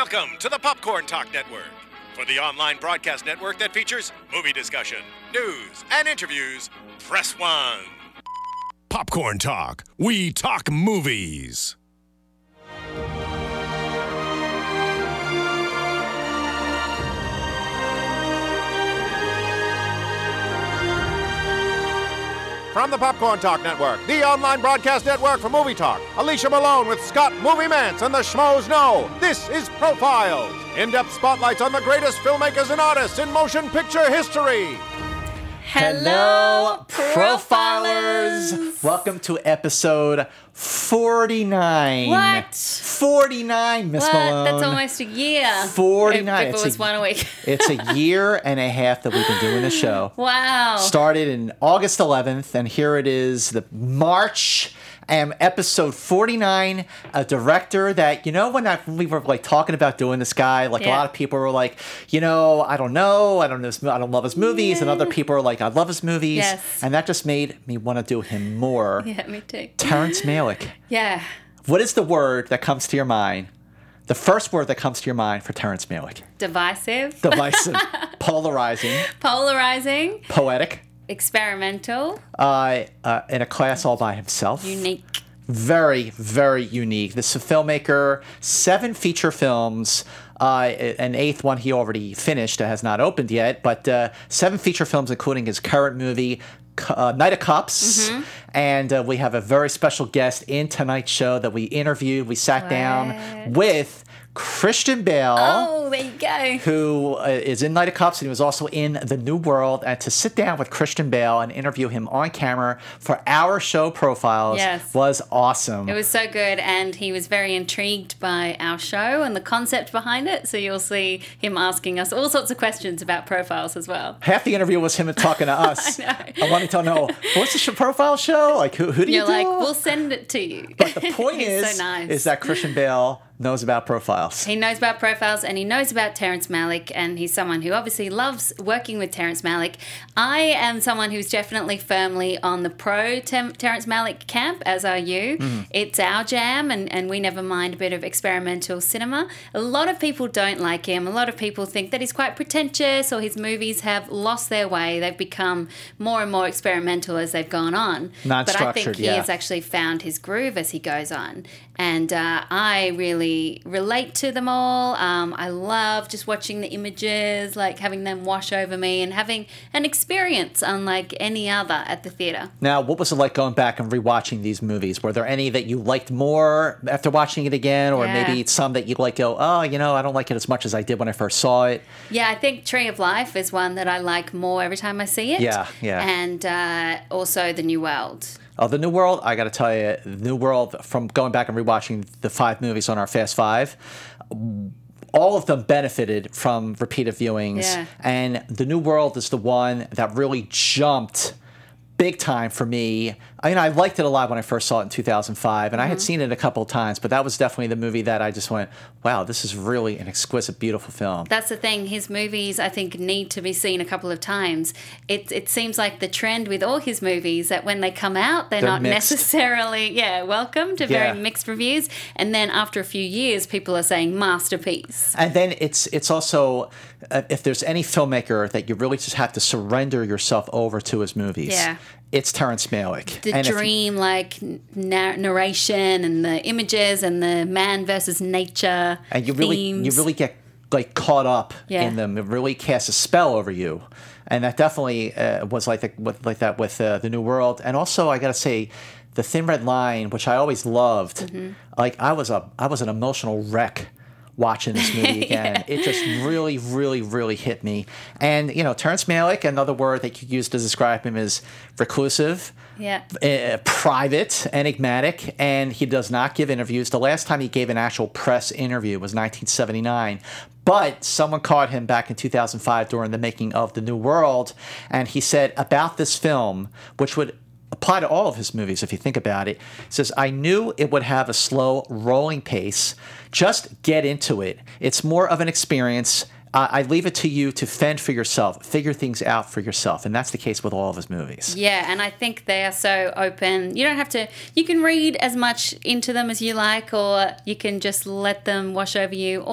Welcome to the Popcorn Talk Network, for the online broadcast network that features movie discussion, news, and interviews. Press 1. Popcorn Talk. We talk movies. From the Popcorn Talk Network, the online broadcast network for movie talk, Alicia Malone with Scott Movie Manz and the Schmoes Know. This is Profiles, in-depth spotlights on the greatest filmmakers and artists in motion picture history. Hello, Profilers! Welcome to episode 49. What? 49, Miss Malone. That's almost a year. 49. If it was one a week. It's a year and a half that we've been doing the show. Wow. Started in August 11th, and here it is, the March. I am episode 49, a director that, you know, when we were like talking about doing this guy, like a lot of people were like, you know, I don't know, I don't love his movies, and other people are like, I love his movies, and that just made me want to do him more. Yeah, me too. Terrence Malick. Yeah. What is the word that comes to your mind? The first word that comes to your mind for Terrence Malick? Divisive. Divisive. Polarizing. Polarizing. Poetic. Experimental. In a class all by himself. Unique. Very, very unique. This is a filmmaker, 7 feature films, an 8th one he already finished that has not opened yet, but 7 feature films, including his current movie, Knight of Cups, and we have a very special guest in tonight's show that we interviewed. We sat down with Christian Bale. Oh, there you go. Who is in Knight of Cups, and he was also in The New World. And to sit down with Christian Bale and interview him on camera for our show Profiles was awesome. It was so good, and he was very intrigued by our show and the concept behind it. So you'll see him asking us all sorts of questions about Profiles as well. Half the interview was him talking to us. I wanted to know, what's this Profile show? Like, who do you do? You're like, we'll send it to you. But the point is, so nice. Is that Christian Bale knows about Profiles. He knows about Profiles, and he knows about Terrence Malick, and he's someone who obviously loves working with Terrence Malick. I am someone who's definitely firmly on the pro-Terrence Malick camp, as are you. It's our jam, and we never mind a bit of experimental cinema. A lot of people don't like him. A lot of people think that he's quite pretentious, or his movies have lost their way. They've become more and more experimental as they've gone on. Not but structured, I think he has actually found his groove as he goes on. And I really relate to them all. I love just watching the images, like having them wash over me and having an experience unlike any other at the theater. Now, what was it like going back and rewatching these movies? Were there any that you liked more after watching it again, or maybe some that you like go, oh, you know, I don't like it as much as I did when I first saw it? Yeah, I think Tree of Life is one that I like more every time I see it. Yeah, yeah. And also The New World. Oh, The New World, I got to tell you, The New World, from going back and rewatching the 5 movies on our Fast Five, all of them benefited from repeated viewings. Yeah. And The New World is the one that really jumped big time for me. I mean, I liked it a lot when I first saw it in 2005, and I had seen it a couple of times, but that was definitely the movie that I just went, wow, this is really an exquisite, beautiful film. That's the thing. His movies, I think, need to be seen a couple of times. It seems like the trend with all his movies that when they come out, they're not mixed. Necessarily welcome to very mixed reviews. And then after a few years, people are saying masterpiece. And then it's also, if there's any filmmaker that you really just have to surrender yourself over to his movies. Yeah. It's Terrence Malick. The narration and the images and the man versus nature and you really get like caught up in them. It really casts a spell over you, and that definitely was like that with The New World. And also, I gotta say, The Thin Red Line, which I always loved. Like I was an emotional wreck watching this movie again. It just really, really, really hit me. And, you know, Terrence Malick, another word that you use to describe him is reclusive, private, enigmatic, and he does not give interviews. The last time he gave an actual press interview was 1979. But someone caught him back in 2005 during the making of The New World, and he said about this film, which would apply to all of his movies if you think about it. It says, I knew it would have a slow rolling pace. Just get into it. It's more of an experience. I leave it to you to fend for yourself, figure things out for yourself. And that's the case with all of his movies. Yeah, and I think they are so open. You don't have to, you can read as much into them as you like, or you can just let them wash over you.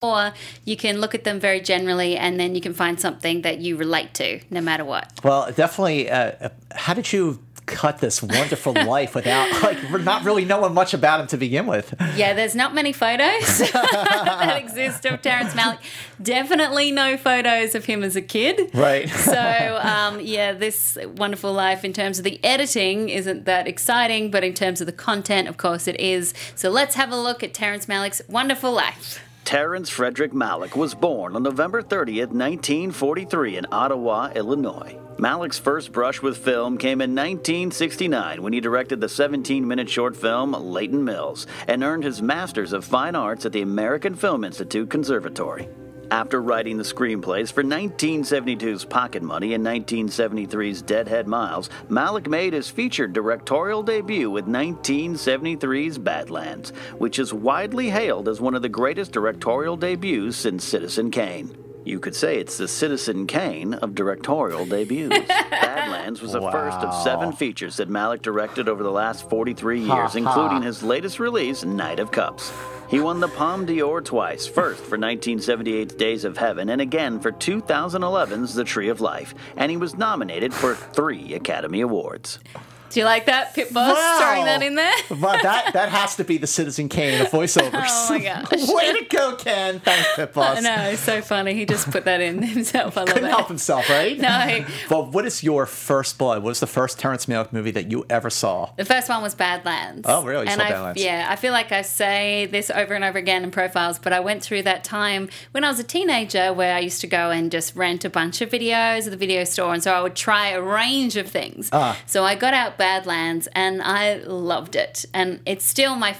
Or you can look at them very generally, and then you can find something that you relate to, no matter what. Well, definitely. How did you cut this wonderful life without not really knowing much about him to begin with? Yeah, there's not many photos that exist of Terrence Malick. Definitely no photos of him as a kid. Right. So, this wonderful life in terms of the editing isn't that exciting, but in terms of the content, of course, it is. So let's have a look at Terrence Malick's wonderful life. Terrence Frederick Malick was born on November 30th, 1943 in Ottawa, Illinois. Malick's first brush with film came in 1969 when he directed the 17-minute short film Leighton Mills and earned his Master's of Fine Arts at the American Film Institute Conservatory. After writing the screenplays for 1972's Pocket Money and 1973's Deadhead Miles, Malick made his featured directorial debut with 1973's Badlands, which is widely hailed as one of the greatest directorial debuts since Citizen Kane. You could say it's the Citizen Kane of directorial debuts. Badlands was the first of 7 features that Malick directed over the last 43 years, including his latest release, Knight of Cups. He won the Palme d'Or twice, first for 1978's Days of Heaven and again for 2011's The Tree of Life, and he was nominated for 3 Academy Awards. Do you like that, Pit Boss? Wow. Throwing that in there? Well, that has to be the Citizen Kane of voiceovers. Oh, my gosh. Way to go, Ken. Thanks, Pit Boss. I know. It's so funny. He just put that in himself. I love it. Couldn't help himself, right? No. Well, what is your first blood? What was the first Terrence Malick movie that you ever saw? The first one was Badlands. Oh, really? You saw Badlands. Yeah. I feel like I say this over and over again in profiles, but I went through that time when I was a teenager where I used to go and just rent a bunch of videos at the video store, and so I would try a range of things. So I got out Badlands and I loved it, and it's still my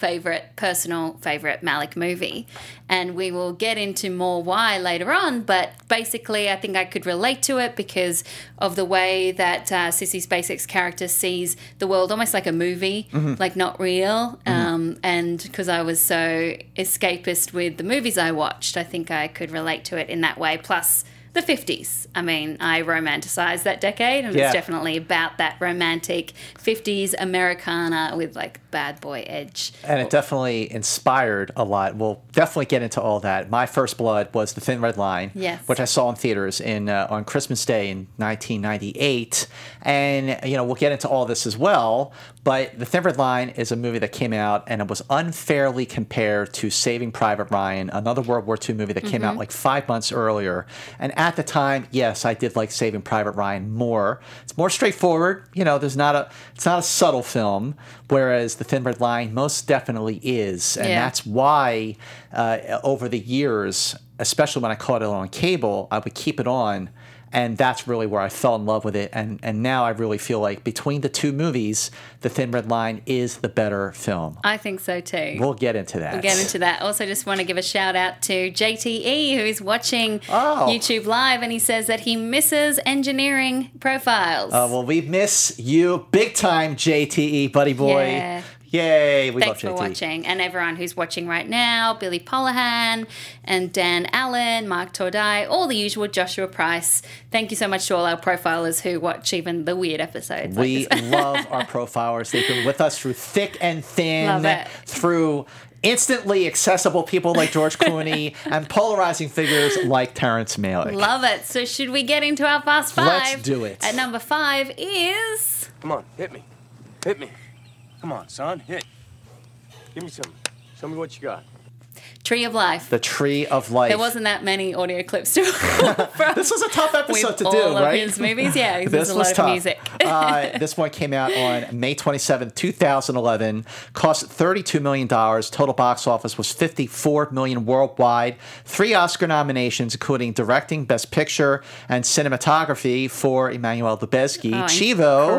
personal favorite Malick movie, and we will get into more why later on, but basically I think I could relate to it because of the way that Sissy Spacek's character sees the world almost like a movie, not real, and because I was so escapist with the movies I watched, I think I could relate to it in that way, plus the 50s. I mean, I romanticized that decade, and it's definitely about that romantic 50s Americana with bad boy edge. And it definitely inspired a lot. We'll definitely get into all that. My first blood was The Thin Red Line, which I saw in theaters on Christmas Day in 1998. And, we'll get into all this as well. But The Thin Red Line is a movie that came out, and it was unfairly compared to Saving Private Ryan, another World War II movie that came out 5 months earlier. And at the time, yes, I did like Saving Private Ryan more. It's more straightforward. It's not a subtle film, whereas The Thin Red Line most definitely is. And that's why over the years, especially when I caught it on cable, I would keep it on. And that's really where I fell in love with it. And now I really feel like between the two movies, The Thin Red Line is the better film. I think so too. We'll get into that. Also, just want to give a shout out to JTE, who is watching YouTube Live, and he says that he misses engineering profiles. Well, we miss you big time, JTE, buddy boy. Yeah. Yay, we love JT. Thanks for watching. And everyone who's watching right now, Billy Polahan and Dan Allen, Mark Tordai, all the usual, Joshua Price. Thank you so much to all our profilers who watch even the weird episodes. We love our profilers. They've been with us through thick and thin, through instantly accessible people like George Clooney and polarizing figures like Terrence Malick. Love it. So should we get into our Fast Five? Let's do it. At number 5 is... Come on, hit me. Hit me. Come on, son, hit. Give me some. Show me what you got. Tree of Life. The Tree of Life. There wasn't that many audio clips to This was a tough episode to do, right? All of his movies, yeah. This was a lot tough. Of music. This one came out on May 27, 2011. Cost $32 million. Total box office was $54 million worldwide. 3 Oscar nominations, including directing, Best Picture, and cinematography for Emmanuel Lubezki. Oh, Chivo.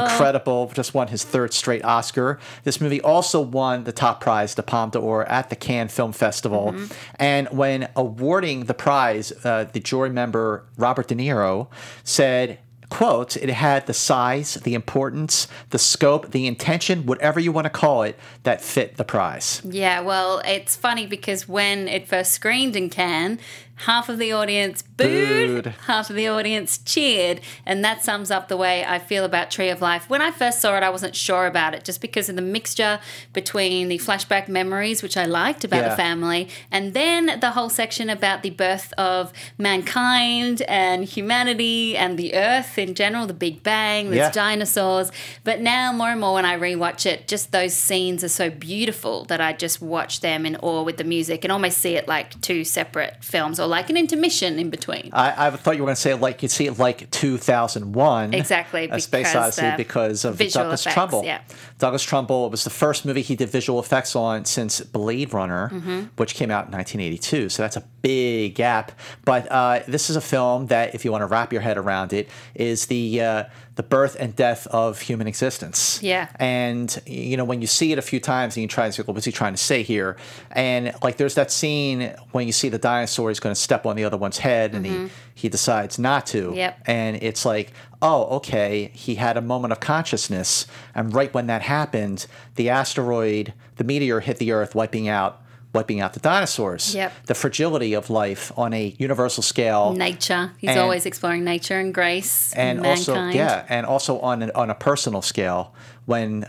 Incredible. Just won his 3rd straight Oscar. This movie also won the top prize, the Palme d'Or, at the Cannes Cannes Film Festival. Mm-hmm. And when awarding the prize, the jury member Robert De Niro said, quote, "It had the size, the importance, the scope, the intention, whatever you want to call it, that fit the prize." Yeah, well, it's funny because when it first screened in Cannes, half of the audience booed, half of the audience cheered, and that sums up the way I feel about Tree of Life. When I first saw it, I wasn't sure about it, just because of the mixture between the flashback memories, which I liked about the family, and then the whole section about the birth of mankind and humanity and the earth in general, the Big Bang, there's dinosaurs. But now more and more when I rewatch it, just those scenes are so beautiful that I just watch them in awe with the music and almost see it like two separate films, or like an intermission in between. I thought you were going to say like you'd see it like 2001. Exactly. A Space Odyssey, because of Douglas Trumbull. Yeah. Douglas Trumbull, it was the first movie he did visual effects on since Blade Runner, which came out in 1982. So that's a big gap. But this is a film that, if you want to wrap your head around it, is the birth and death of human existence. Yeah. And, you know, when you see it a few times and you try and say, what's he trying to say here? And, like, there's that scene when you see the dinosaur is going to step on the other one's head and he decides not to. Yep. And it's like, oh, okay, he had a moment of consciousness. And right when that happened, the asteroid, the meteor hit the Earth, wiping out the dinosaurs. Yep. The fragility of life on a universal scale. Nature. He's always exploring nature and grace and mankind. Also, and also on a personal scale, when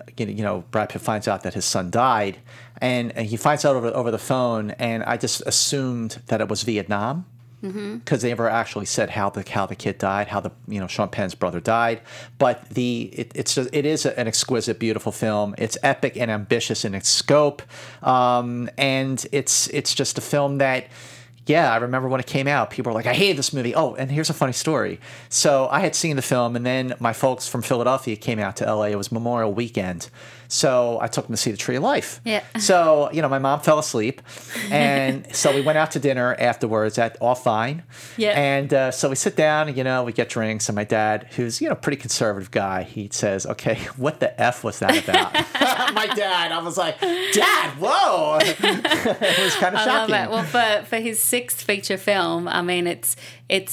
Brad Pitt finds out that his son died, and he finds out over the phone, and I just assumed that it was Vietnam. Because they never actually said how the kid died, how the Sean Penn's brother died, but it is an exquisite, beautiful film. It's epic and ambitious in its scope, and it's just a film that. Yeah, I remember when it came out, people were like, I hated this movie. Oh, and here's a funny story. So I had seen the film, and then my folks from Philadelphia came out to L.A. It was Memorial Weekend. So I took them to see The Tree of Life. Yeah. So, my mom fell asleep. And so we went out to dinner afterwards at All Fine. Yeah. And so we sit down, we get drinks. And my dad, who's, pretty conservative guy, he says, okay, what the F was that about? My dad. I was like, Dad, whoa. It was kind of shocking. I love it. Well, for his sixth feature film, I mean, it's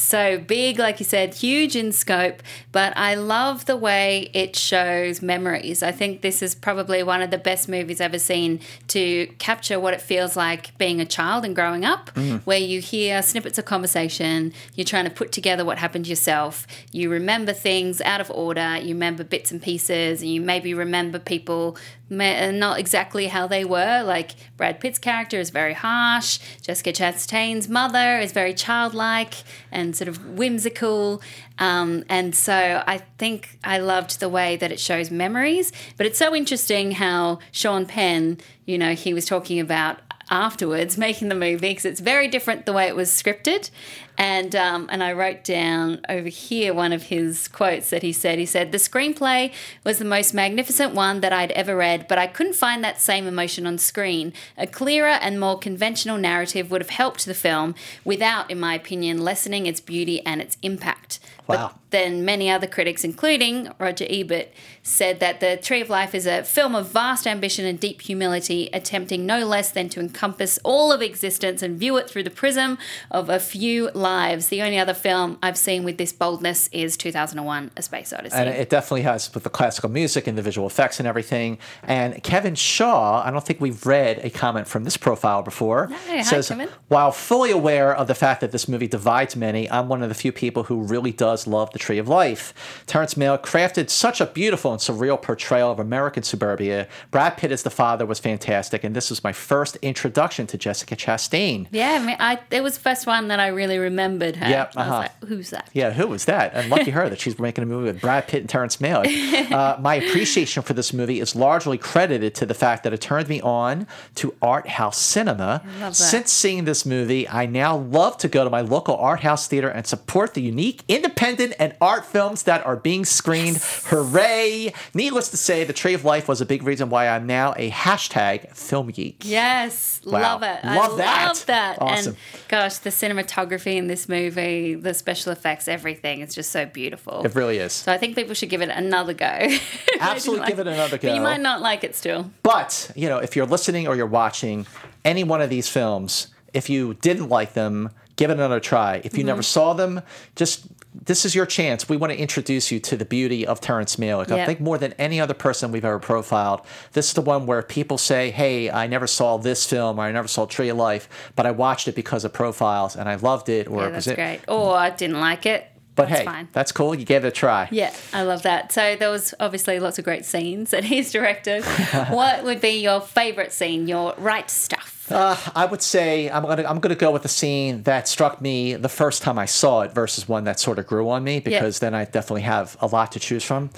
so big, like you said, huge in scope, but I love the way it shows memories. I think this is probably one of the best movies I've ever seen to capture what it feels like being a child and growing up, where you hear snippets of conversation, you're trying to put together what happened to yourself, you remember things out of order, you remember bits and pieces, and you maybe remember people not exactly how they were. Like Brad Pitt's character is very harsh, Jessica Chastain's mother is very childlike and sort of whimsical, and so I think I loved the way that it shows memories. But it's so interesting how Sean Penn, he was talking about afterwards making the movie, because it's very different the way it was scripted. And I wrote down over here one of his quotes that he said. He said, "The screenplay was the most magnificent one that I'd ever read, but I couldn't find that same emotion on screen. A clearer and more conventional narrative would have helped the film without, in my opinion, lessening its beauty and its impact." Wow. But then many other critics, including Roger Ebert, said that The Tree of Life is a film of vast ambition and deep humility, attempting no less than to encompass all of existence and view it through the prism of a few lives. The only other film I've seen with this boldness is 2001, A Space Odyssey. And it definitely has, with the classical music and the visual effects and everything. And Kevin Shaw, I don't think we've read a comment from this profile before, says, "Hi, Kevin. While fully aware of the fact that this movie divides many, I'm one of the few people who really does love The Tree of Life. Terrence Malick crafted such a beautiful and surreal portrayal of American suburbia. Brad Pitt as the father was fantastic, and this was my first introduction to Jessica Chastain." Yeah, I mean, it was the first one that I really remembered her. Yep, I was like, who's that? Yeah, who was that? And lucky her that she's making a movie with Brad Pitt and Terrence Malick. "My appreciation for this movie is largely credited to the fact that it turned me on to art house cinema. Since seeing this movie, I now love to go to my local art house theater and support the unique, independent, and art films that are being screened." Yes. Hooray! Needless to say, The Tree of Life was a big reason why I'm now a hashtag film geek. Yes, wow. Love it. Love that. Awesome. And gosh, the cinematography in this movie, the special effects, everything, it's just so beautiful. It really is. So I think people should give it another go. Absolutely, give it another go. But you might not like it still. But, you know, if you're listening or you're watching any one of these films, if you didn't like them, give it another try. If you never saw them, just... this is your chance. We want to introduce you to the beauty of Terrence Malick. Yep. I think more than any other person we've ever profiled, this is the one where people say, hey, I never saw this film, or I never saw Tree of Life, but I watched it because of profiles and I loved it. Or yeah, that's great. Or I didn't like it. But that's fine. That's cool. You gave it a try. Yeah, I love that. So there was obviously lots of great scenes that he's directed. What would be your favorite scene, your right stuff? I would say I'm gonna go with a scene that struck me the first time I saw it versus one that sort of grew on me, because then I definitely have a lot to choose from.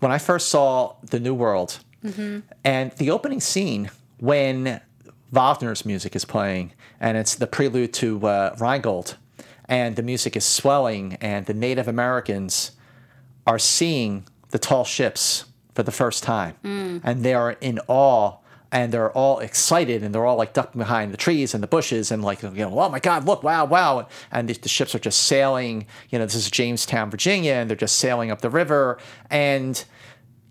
When I first saw The New World, and the opening scene when Wagner's music is playing, and it's the prelude to Rheingold, and the music is swelling, and the Native Americans are seeing the tall ships for the first time, and they are in awe. And they're all excited, and they're all like ducking behind the trees and the bushes, and like, you know, oh my God, look, wow, wow! And the ships are just sailing. You know, this is Jamestown, Virginia, and they're just sailing up the river. And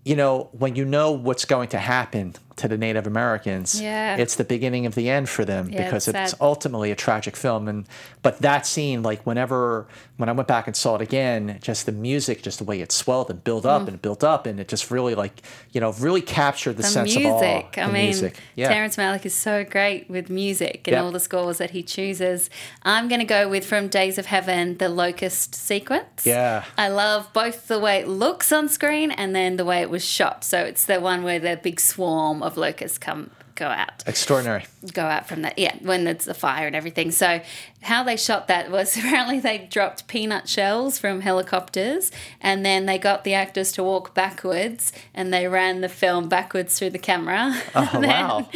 you know, when you know what's going to happen to the Native Americans, it's the beginning of the end for them, because it's ultimately a tragic film. But that scene, like when I went back and saw it again, just the music, just the way it swelled and built up, and it just really really captured the sense of awe. Music. Yeah. Terrence Malick is so great with music and all the scores that he chooses. I'm going to go with, from Days of Heaven, the locust sequence. Yeah. I love both the way it looks on screen and then the way it was shot. So it's the one where the big swarm of locusts go out. Extraordinary. Go out from that, when it's the fire and everything. So how they shot that was, apparently they dropped peanut shells from helicopters, and then they got the actors to walk backwards, and they ran the film backwards through the camera. Oh, and then, wow.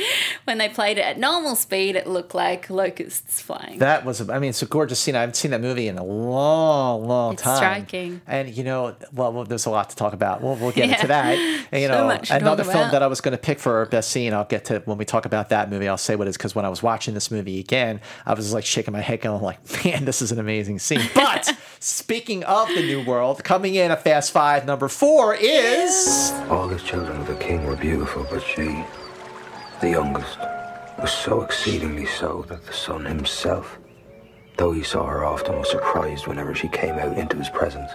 When they played it at normal speed, it looked like locusts flying. That was, it's a gorgeous scene. I haven't seen that movie in a long, long time. It's striking. And, there's a lot to talk about. We'll get into that. And, another film that I was going to pick for our best scene, I'll get to when we talk about that movie, I'll say what it is, because when I was watching this movie again, I was like shaking my head going like, man, this is an amazing scene. But speaking of The New World, coming in at Fast Five, number 4 is... All the children of the king were beautiful, but she, the youngest, was so exceedingly so that the sun himself, though he saw her often, was surprised whenever she came out into his presence.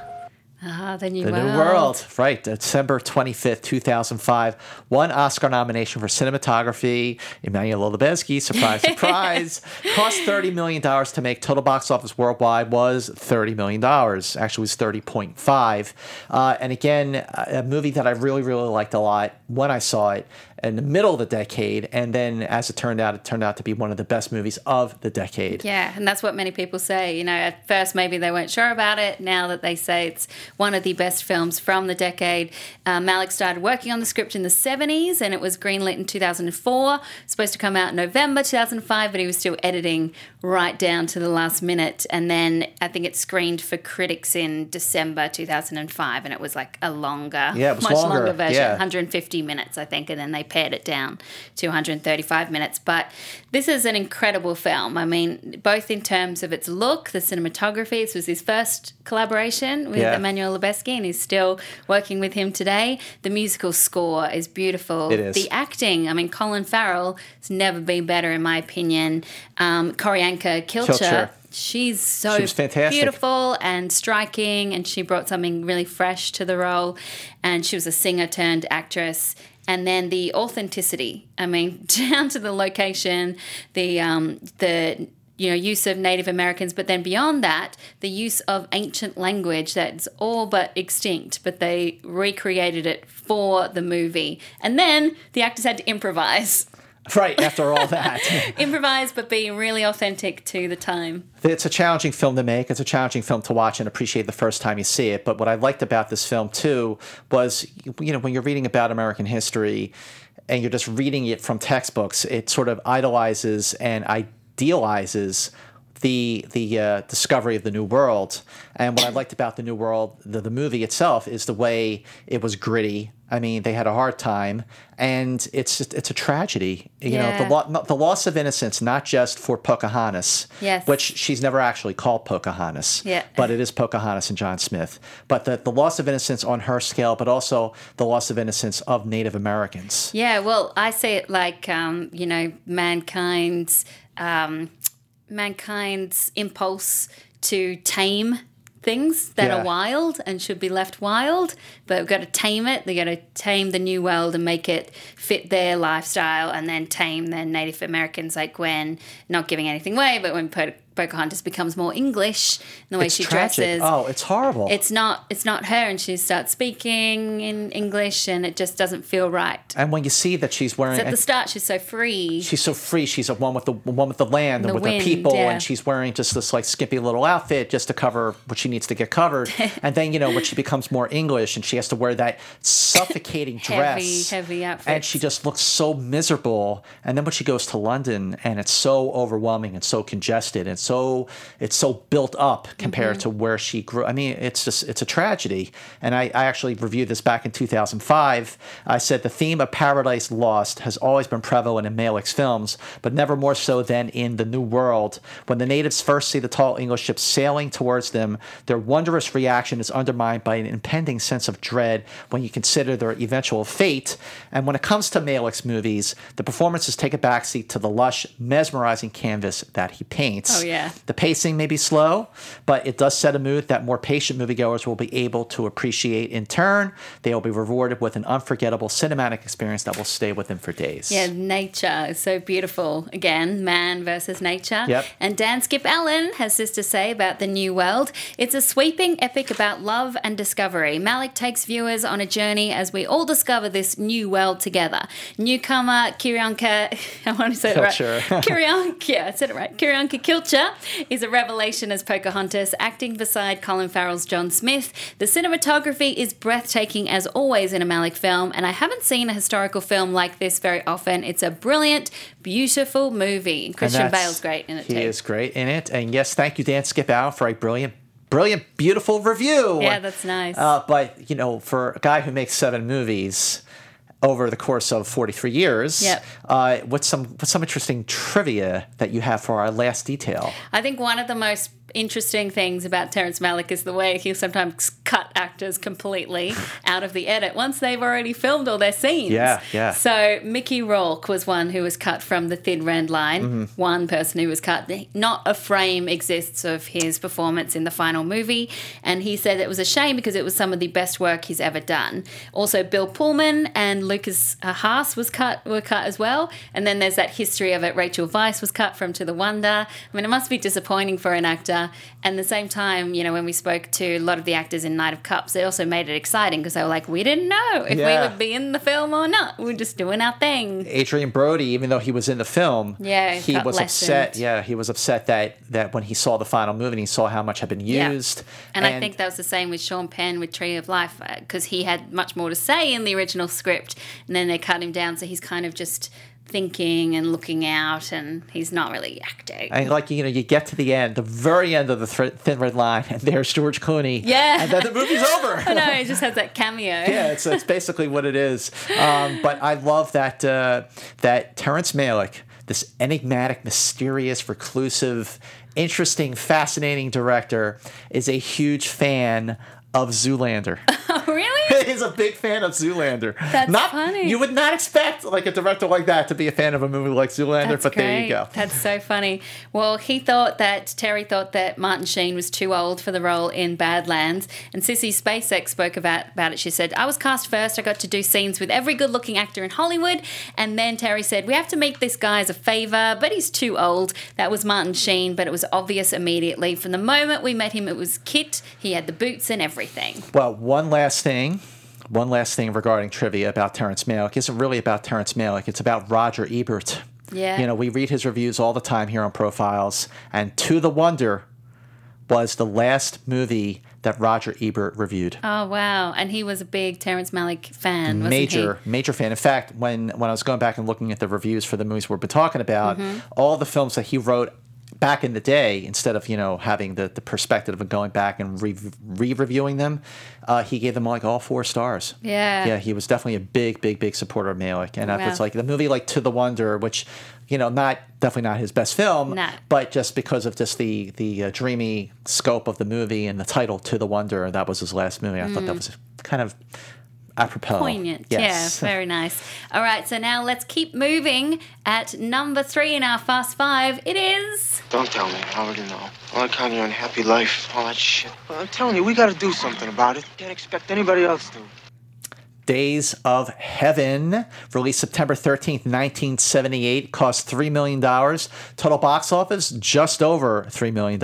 Ah, The New World. Right, December 25th, 2005. One Oscar nomination for cinematography. Emmanuel Lubezki, surprise, surprise. Cost $30 million to make. Total box office worldwide was $30 million. Actually, it was $30.5. And again, a movie that I really, really liked a lot when I saw it in the middle of the decade, and then as it turned out to be one of the best movies of the decade. Yeah, and that's what many people say. You know, at first maybe they weren't sure about it. Now that they say it's one of the best films from the decade. Malick started working on the script in the 70s, and it was greenlit in 2004. Supposed to come out in November 2005, but he was still editing right down to the last minute. And then I think it screened for critics in December 2005, and it was like a much longer version, 150 minutes, I think, and then they pared it down to 135 minutes. But this is an incredible film. I mean, both in terms of its look, the cinematography. This was his first collaboration with Emmanuel Lubezki, and he's still working with him today. The musical score is beautiful. It is. The acting, Colin Farrell has never been better, in my opinion. Q'orianka Kilcher. She's so beautiful and striking, and she brought something really fresh to the role. And she was a singer turned actress. And then the authenticity, down to the location, the use of Native Americans, but then beyond that, the use of ancient language that's all but extinct, but they recreated it for the movie. And then the actors had to improvise. Right, after all that. Improvise, but being really authentic to the time. It's a challenging film to make. It's a challenging film to watch and appreciate the first time you see it. But what I liked about this film, too, was, when you're reading about American history and you're just reading it from textbooks, it sort of idolizes and idealizes the discovery of the New World. And what I liked about the New World, the movie itself, is the way it was gritty. I mean, they had a hard time, and it's a tragedy. You know, the loss of innocence, not just for Pocahontas, which she's never actually called Pocahontas, but it is Pocahontas and John Smith. But the loss of innocence on her scale, but also the loss of innocence of Native Americans. Yeah, well, I say it like, you know, mankind's impulse to tame things that are wild and should be left wild, but we've got to tame it. They've got to tame the New World and make it fit their lifestyle, and then tame their Native Americans, like when, not giving anything away, but when Pocahontas becomes more English in the way she dresses. Oh, it's horrible. It's not her, and she starts speaking in English, and it just doesn't feel right. And when you see that she's wearing, at the start she's so free. She's so free. She's one with the land and with her people, and she's wearing just this like skimpy little outfit just to cover what she needs to get covered. And then, you know, when she becomes more English and she has to wear that suffocating dress, heavy outfit, and she just looks so miserable. And then when she goes to London, and it's so overwhelming and so congested and it's so built up compared to where she grew. I mean, it's a tragedy. And I actually reviewed this back in 2005. I said the theme of Paradise Lost has always been prevalent in Malick's films, but never more so than in The New World. When the natives first see the tall English ship sailing towards them, their wondrous reaction is undermined by an impending sense of dread when you consider their eventual fate. And when it comes to Malick's movies, the performances take a backseat to the lush, mesmerizing canvas that he paints. Oh, yeah. Yeah. The pacing may be slow, but it does set a mood that more patient moviegoers will be able to appreciate in turn. They will be rewarded with an unforgettable cinematic experience that will stay with them for days. Yeah, nature is so beautiful. Again, man versus nature. Yep. And Dan Skip Allen has this to say about The New World. It's a sweeping epic about love and discovery. Malick takes viewers on a journey as we all discover this new world together. Newcomer Q'orianka, I want to say Kilcher. It right. Q'orianka, yeah, I said it right. Q'orianka Kilcher is a revelation as Pocahontas, acting beside Colin Farrell's John Smith. The cinematography is breathtaking as always in a Malick film, and I haven't seen a historical film like this very often. It's a brilliant, beautiful movie. Christian Bale's great in it too. He is great in it. And yes, thank you, Dan Skip Allen, for a brilliant, beautiful review. Yeah, that's nice. But, you know, for a guy who makes 7 movies over the course of 43 years, what's some interesting trivia that you have for our last detail? I think one of the most interesting things about Terrence Malick is the way he sometimes cut actors completely out of the edit once they've already filmed all their scenes. Yeah. So Mickey Rourke was one who was cut from The Thin Red Line, one person who was cut. Not a frame exists of his performance in the final movie, and he said it was a shame because it was some of the best work he's ever done. Also, Bill Pullman and Lucas Haas were cut as well, and then there's that history of it. Rachel Weisz was cut from To the Wonder. I mean, it must be disappointing for an actor. And at the same time, you know, when we spoke to a lot of the actors in Knight of Cups, they also made it exciting because they were like, we didn't know if we would be in the film or not. We were just doing our thing. Adrien Brody, even though he was in the film, he was upset. Yeah, he was upset that when he saw the final movie and he saw how much had been used. Yeah. And I think that was the same with Sean Penn with Tree of Life, because he had much more to say in the original script, and then they cut him down, so he's kind of just thinking and looking out, and he's not really acting. And like, you know, you get to the end, the very end of The Thin Red Line, and there's George Clooney. Yeah. And then the movie's over. I know, he just has that cameo. Yeah, it's basically what it is. But I love that Terrence Malick, this enigmatic, mysterious, reclusive, interesting, fascinating director, is a huge fan of Zoolander. Oh, really? He's a big fan of Zoolander. That's funny. You would not expect like a director like that to be a fan of a movie like Zoolander, but there you go. That's so funny. Well, Terry thought that Martin Sheen was too old for the role in Badlands, and Sissy Spacek spoke about it. She said, I was cast first. I got to do scenes with every good-looking actor in Hollywood, and then Terry said, we have to make this guy as a favor, but he's too old. That was Martin Sheen, but it was obvious immediately. From the moment we met him, it was Kit. He had the boots and everything. Well, one last thing regarding trivia about Terrence Malick isn't really about Terrence Malick. It's about Roger Ebert. Yeah. You know, we read his reviews all the time here on Profiles, and To the Wonder was the last movie that Roger Ebert reviewed. Oh, wow. And he was a big Terrence Malick fan, wasn't he? Major fan. In fact, when I was going back and looking at the reviews for the movies we've been talking about, all the films that he wrote back in the day, instead of, you know, having the perspective of going back and re-reviewing them, he gave them like all 4 stars. Yeah. Yeah, he was definitely a big supporter of Malick. And it's like the movie like To the Wonder, which, you know, definitely not his best film, but just because of just the dreamy scope of the movie and the title To the Wonder, that was his last movie. I thought that was kind of apropos. Poignant. Yes. Yeah, very nice. All right, so now let's keep moving. At number 3 in our Fast Five, it is... Don't tell me. I already know. All that kind of unhappy life, all that shit. Well, I'm telling you, we got to do something about it. Can't expect anybody else to. Days of Heaven, released September 13th, 1978, cost $3 million. Total box office, just over $3 million.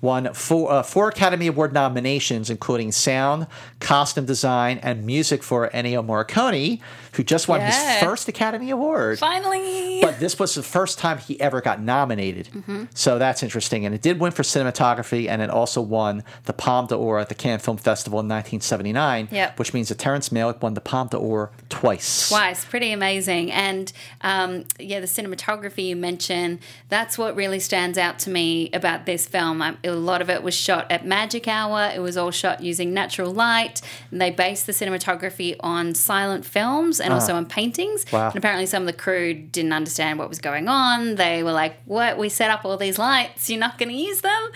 Won 4 Academy Award nominations, including sound, costume design, and music for Ennio Morricone, who just won his first Academy Award. Finally! But this was the first time he ever got nominated. Mm-hmm. So that's interesting. And it did win for cinematography, and it also won the Palme d'Or at the Cannes Film Festival in 1979, which means that Terrence Malick won the Palme d'Or twice. Pretty amazing. And the cinematography you mentioned, that's what really stands out to me about this film. A lot of it was shot at magic hour. It was all shot using natural light. And they based the cinematography on silent films and also on paintings. Wow. And apparently some of the crew didn't understand what was going on. They were like, what? We set up all these lights. You're not going to use them?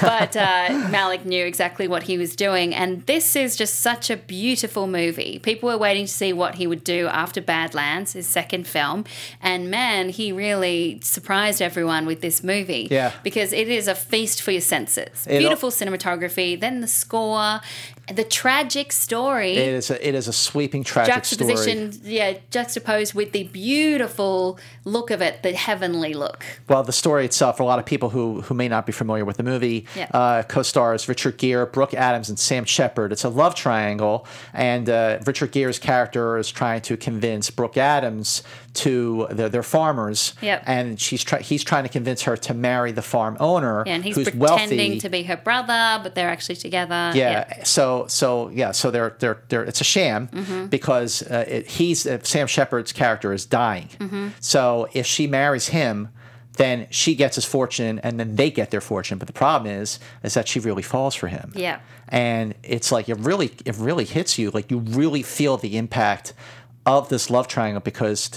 But Malick knew exactly what he was doing. And this is just such a beautiful movie. People were waiting to see what he would do after Badlands, his second film. And, man, he really surprised everyone with this movie. Yeah. Because it is a feast for your senses. Beautiful cinematography, then the score, the tragic story. It is a sweeping tragic story. Juxtaposed with the beautiful look of it, the heavenly look. Well, the story itself, for a lot of people who may not be familiar with the movie, co-stars Richard Gere, Brooke Adams, and Sam Shepard. It's a love triangle, and Richard Gere's character is trying to convince Brooke Adams to they're farmers, and he's trying to convince her to marry the farm owner, and he's pretending to be her brother, but they're actually together. So they're it's a sham because Sam Shepard's character is dying. So if she marries him, then she gets his fortune, and then they get their fortune. But the problem is that she really falls for him. Yeah, and it's like it really hits you. Like you really feel the impact of this love triangle because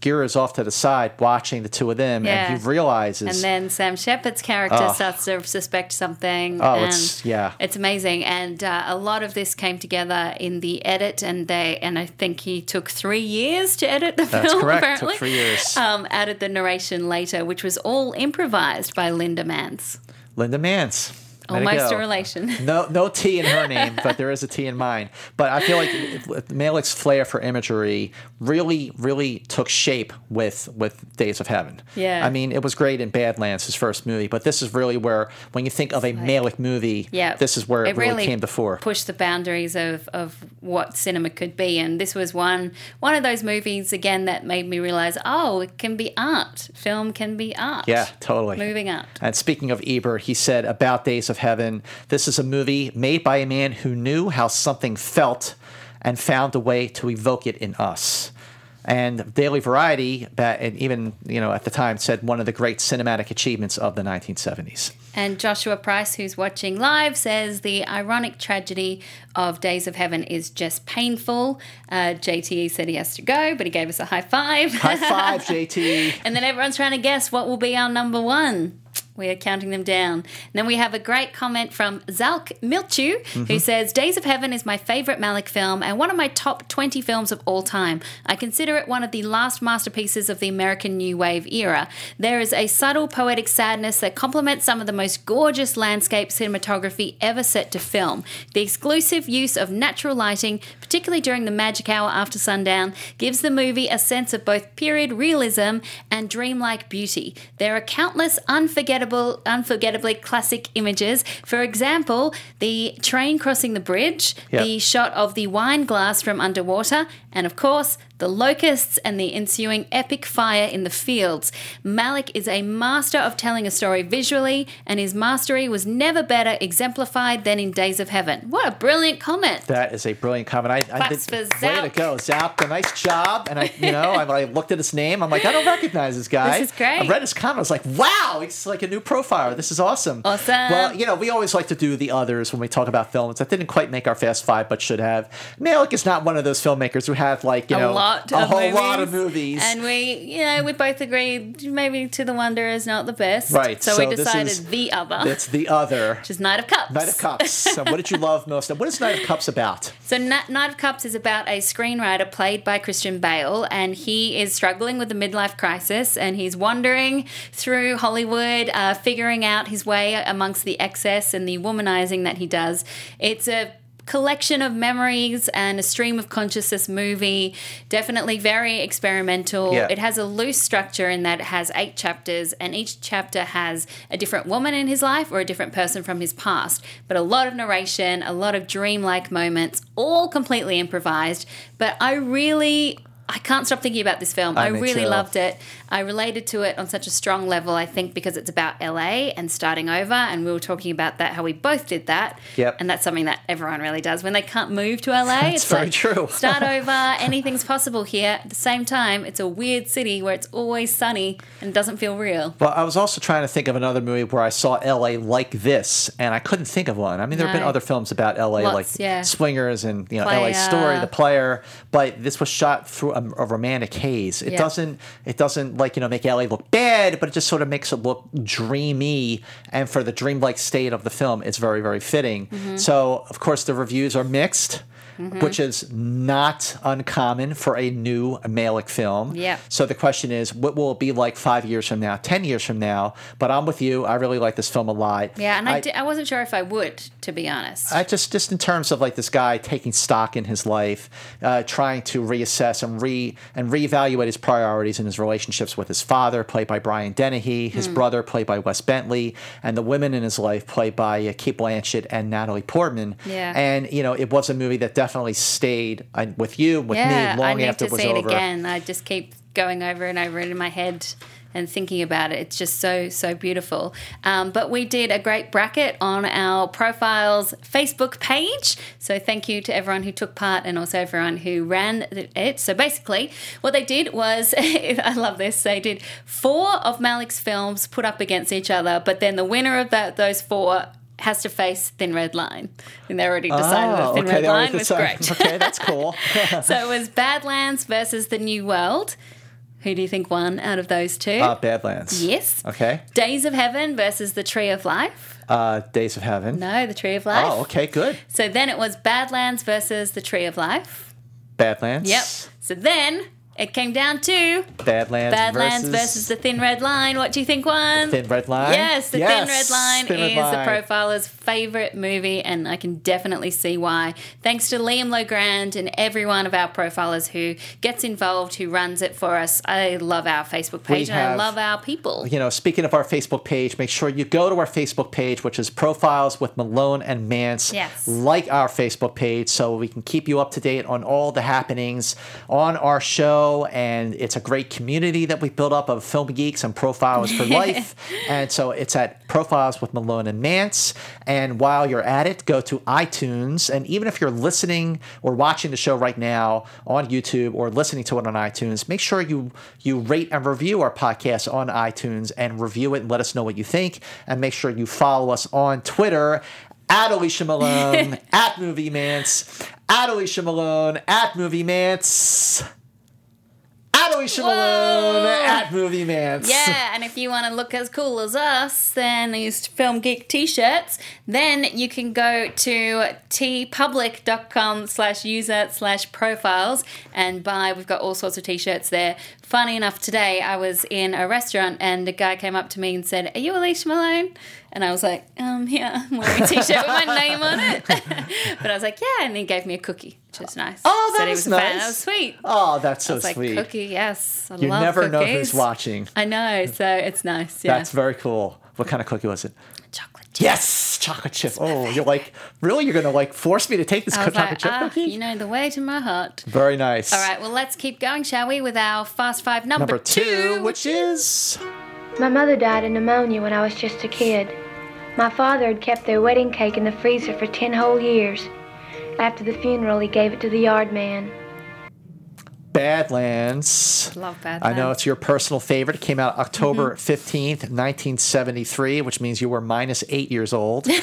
Gere is off to the side watching the two of them, and he realizes. And then Sam Shepard's character starts to suspect something. It's amazing. And a lot of this came together in the edit, and I think he took 3 years to edit the film. That's correct. Apparently, took 3 years. Added the narration later, which was all improvised by Linda Manz. Almost a relation. No T in her name, but there is a T in mine. But I feel like Malick's flair for imagery really took shape with Days of Heaven. Yeah. I mean, it was great in Badlands, his first movie, but this is really where, when you think of a Malick movie, this is where it really came to fore. Pushed the boundaries of what cinema could be, and this was one of those movies, again, that made me realize, it can be art. Film can be art. Yeah, totally. Moving up. And speaking of Ebert, he said about Days of Heaven, this is a movie made by a man who knew how something felt and found a way to evoke it in us. And Daily Variety, and even at the time, said one of the great cinematic achievements of the 1970s. And Joshua Price, who's watching live, says the ironic tragedy of Days of Heaven is just painful. JTE said he has to go, but he gave us a high five. High five, JTE. And then everyone's trying to guess what will be our number one. We are counting them down. And then we have a great comment from Zalk Milchew, who says, Days of Heaven is my favorite Malick film and one of my top 20 films of all time. I consider it one of the last masterpieces of the American New Wave era. There is a subtle poetic sadness that complements some of the most gorgeous landscape cinematography ever set to film. The exclusive use of natural lighting, particularly during the magic hour after sundown, gives the movie a sense of both period realism and dreamlike beauty. There are countless unforgettably classic images. For example, the train crossing the bridge, the shot of the wine glass from underwater, and of course, the locusts, and the ensuing epic fire in the fields. Malick is a master of telling a story visually, and his mastery was never better exemplified than in Days of Heaven. What a brilliant comment. That is a brilliant comment. Way to go, Zap. Nice job. And I looked at his name. I'm like, I don't recognize this guy. This is great. I read his comment. I was like, wow, he's like a new profiler. This is awesome. Awesome. Well, we always like to do the others when we talk about films. That didn't quite make our Fast Five, but should have. Malick is not one of those filmmakers who have a whole lot of movies. And we both agreed maybe To the Wonder is not the best. Right. So we decided the other. It's the other. Which is Knight of Cups. Knight of Cups. So what did you love most? What is Knight of Cups about? So Knight of Cups is about a screenwriter played by Christian Bale, and he is struggling with the midlife crisis, and he's wandering through Hollywood, figuring out his way amongst the excess and the womanizing that he does. It's a collection of memories and a stream of consciousness movie, definitely very experimental. Yeah. It has a loose structure in that it has 8 chapters, and each chapter has a different woman in his life or a different person from his past, but a lot of narration, a lot of dreamlike moments, all completely improvised. But I can't stop thinking about this film. I really loved it. I related to it on such a strong level, I think, because it's about LA and starting over, and we were talking about that, how we both did that. Yep. And that's something that everyone really does when they can't move to LA. That's very true. Start over, anything's possible here. At the same time, it's a weird city where it's always sunny and it doesn't feel real. Well, I was also trying to think of another movie where I saw LA like this, and I couldn't think of one. I mean, there have been other films about LA, Swingers and LA Story, The Player, but this was shot through a romantic haze. It doesn't make LA look bad, but it just sort of makes it look dreamy, and for the dreamlike state of the film, it's very, very fitting. Mm-hmm. So of course the reviews are mixed. Mm-hmm. Which is not uncommon for a new Malick film. Yeah. So the question is, what will it be like 5 years from now, 10 years from now? But I'm with you. I really like this film a lot. Yeah, and I wasn't sure if I would, to be honest. I just in terms of like this guy taking stock in his life, trying to reassess and reevaluate his priorities and his relationships with his father, played by Brian Dennehy, his brother, played by Wes Bentley, and the women in his life, played by Kate Blanchett and Natalie Portman. Yeah. And it was a movie that definitely stayed with me long after it was over. I need to see it again. I just keep going over and over it in my head and thinking about it. It's just so, so beautiful. But we did a great bracket on our profile's Facebook page. So thank you to everyone who took part and also everyone who ran it. So basically what they did was, I love this, they did 4 of Malick's films put up against each other, but then the winner of those 4 has to face Thin Red Line. And they already decided that Thin Red Line was great. Okay, that's cool. So it was Badlands versus The New World. Who do you think won out of those 2? Badlands. Yes. Okay. Days of Heaven versus The Tree of Life. Days of Heaven. No, The Tree of Life. Oh, okay, good. So then it was Badlands versus The Tree of Life. Badlands. Yep. So then it came down to Badlands versus The Thin Red Line. What do you think won? The Thin Red Line. Yes, The Thin Red Line is the profiler's favorite movie, and I can definitely see why. Thanks to Liam Logrand and every one of our profilers who gets involved, who runs it for us. I love our Facebook page and I love our people. Speaking of our Facebook page, make sure you go to our Facebook page, which is Profiles with Malone and Manz. Yes. Like our Facebook page so we can keep you up to date on all the happenings on our show. And it's a great community that we built up of film geeks and profilers for life. And so it's at Profiles with Malone and Manz. And while you're at it, go to iTunes. And even if you're listening or watching the show right now on YouTube or listening to it on iTunes, make sure you rate and review our podcast on iTunes and review it and let us know what you think. And make sure you follow us on Twitter at Alicia Malone, at Movie Manz, at Alicia Malone, at Movie Manz. Alicia Malone at Movie Manz. Yeah, and if you want to look as cool as us, then these Film Geek t-shirts, then you can go to tpublic.com/user/profiles and buy. We've got all sorts of t-shirts there. Funny enough, today I was in a restaurant and a guy came up to me and said, "Are you Alicia Malone?" And I was like, "Yeah, I'm wearing a t-shirt with my name on it." But I was like, "Yeah," and he gave me a cookie, which is nice. Oh, that was nice. That was sweet. Oh, that's so sweet. Like, cookie, yes. I love cookies. You never know who's watching. I know, so it's nice. Yeah. That's very cool. What kind of cookie was it? Chocolate chip. Yes. chocolate chip. Oh, you're like, really? You're going to like force me to take this chocolate chip cookie? You know, the way to my heart. Very nice. All right, well, let's keep going, shall we, with our Fast Five number two, which is... My mother died of pneumonia when I was just a kid. My father had kept their wedding cake in the freezer for 10 whole years. After the funeral, he gave it to the yard man. Badlands. Love Badlands. I know it's your personal favorite. It came out October 15th, 1973, which means you were minus 8 years old. Terrence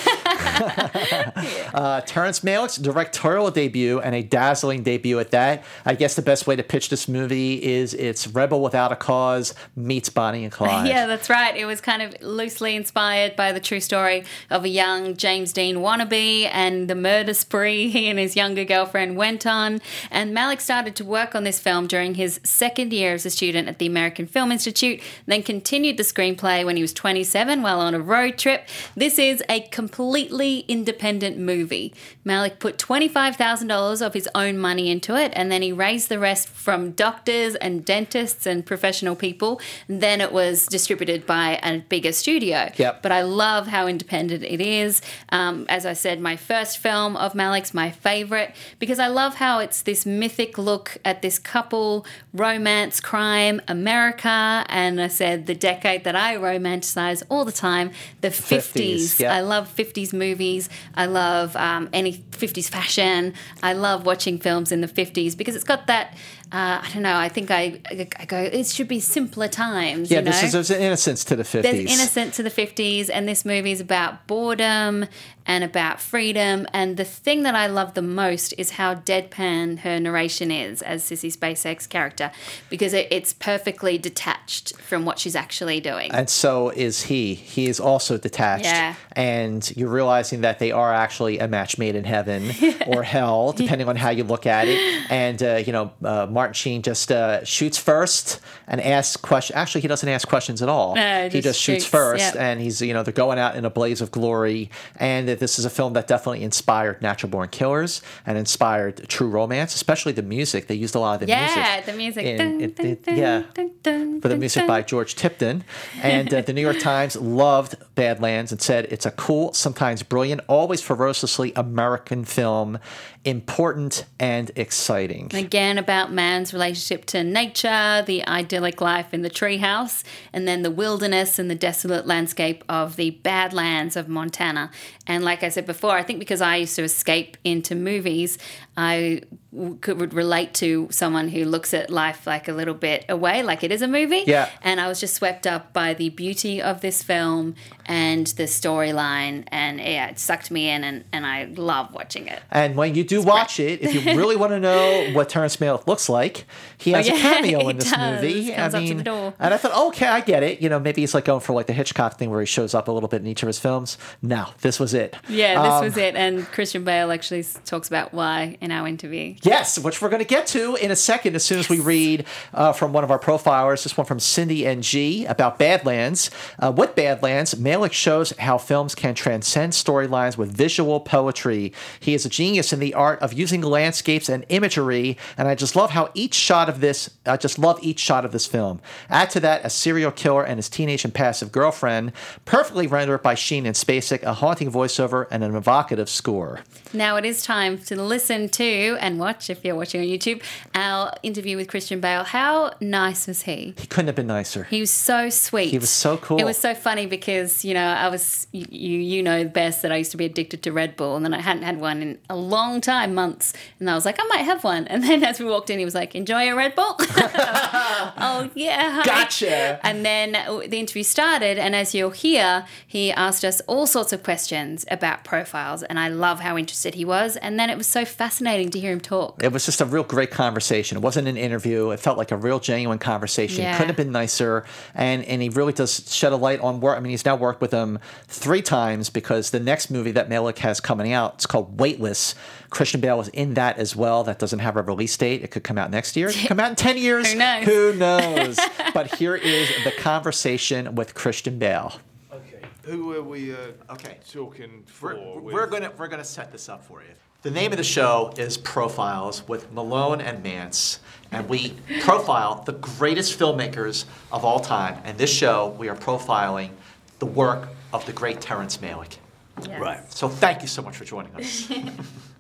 Malick's directorial debut, and a dazzling debut at that. I guess the best way to pitch this movie is it's Rebel Without a Cause meets Bonnie and Clyde. Yeah, that's right. It was kind of loosely inspired by the true story of a young James Dean wannabe and the murder spree he and his younger girlfriend went on. And Malick started to work on this film during his second year as a student at the American Film Institute, then continued the screenplay when he was 27 while on a road trip. This is a completely independent movie. Malick put $25,000 of his own money into it, and then he raised the rest from doctors and dentists and professional people. Then it was distributed by a bigger studio. Yep. But I love how independent it is. As I said, my first film of Malick's, my favorite, because I love how it's this mythic look at this couple, romance, crime, America, and I said the decade that I romanticize all the time, the 50s. Yeah. I love 50s movies. I love any 50s fashion. I love watching films in the 50s because it's got that... I don't know. I think I go, it should be simpler times. Yeah, you know? There's an innocence to the 50s. There's innocence to the 50s, and this movie is about boredom and about freedom. And the thing that I love the most is how deadpan her narration is as Sissy Spacek's character, because it's perfectly detached from what she's actually doing. And so is he. He is also detached. Yeah. And you're realizing that they are actually a match made in heaven or hell, depending on how you look at it. And, Martin Sheen just shoots first and asks questions. Actually, he doesn't ask questions at all. He just shoots first, yep. And he's, they're going out in a blaze of glory. And this is a film that definitely inspired Natural Born Killers and inspired True Romance, especially the music. They used a lot of the music. Yeah, the music. For the music by George Tipton. And the New York Times loved Badlands and said it's a cool, sometimes brilliant, always ferociously American film, important and exciting. Again, about man's relationship to nature, the idyllic life in the treehouse, and then the wilderness and the desolate landscape of the Badlands of Montana. And like I said before, I think because I used to escape into movies, I would relate to someone who looks at life like a little bit away, like it is a movie. Yeah. And I was just swept up by the beauty of this film and the storyline. And yeah, it sucked me in, and I love watching it. And when you do watch it, if you really want to know what Terrence Malick looks like, he has a cameo in this movie. Comes up to the door. And I thought, okay, I get it. Maybe he's like going for like the Hitchcock thing where he shows up a little bit in each of his films. No, this was it. Yeah, this was it. And Christian Bale actually talks about why in our interview. Yes, which we're going to get to in a second as soon as we read from one of our profilers, this one from Cindy NG about Badlands. With Badlands, Malick shows how films can transcend storylines with visual poetry. He is a genius in the art of using landscapes and imagery, and I just love each shot of this film. Add to that a serial killer and his teenage and passive girlfriend, perfectly rendered by Sheen and Spacek, a haunting voiceover and an evocative score. Now it is time to listen to and watch, if you're watching on YouTube, our interview with Christian Bale. How nice was he? He couldn't have been nicer. He was so sweet. He was so cool. It was so funny because, I was, you know best that I used to be addicted to Red Bull, and then I hadn't had one in a long time, months, and I was like, I might have one. And then as we walked in, he was like, enjoy a Red Bull. Oh, yeah. Hi. Gotcha. And then the interview started, and as you'll hear, he asked us all sorts of questions about profiles, and I love how interested he was. And then it was so fascinating to hear him talk. It was just a real great conversation. It wasn't an interview. It felt like a real genuine conversation. Yeah. Couldn't have been nicer. And he really does shed a light on work. I mean, he's now worked with him 3 times because the next movie that Malick has coming out, it's called Weightless. Christian Bale was in that as well. That doesn't have a release date. It could come out next year. It could come out in 10 years. Who knows? Who knows? But here is the conversation with Christian Bale. Okay. Who are we talking for? We're gonna set this up for you. The name of the show is Profiles with Malone and Manz, and we profile the greatest filmmakers of all time. And this show, we are profiling the work of the great Terrence Malick. Yes. Right. So thank you so much for joining us.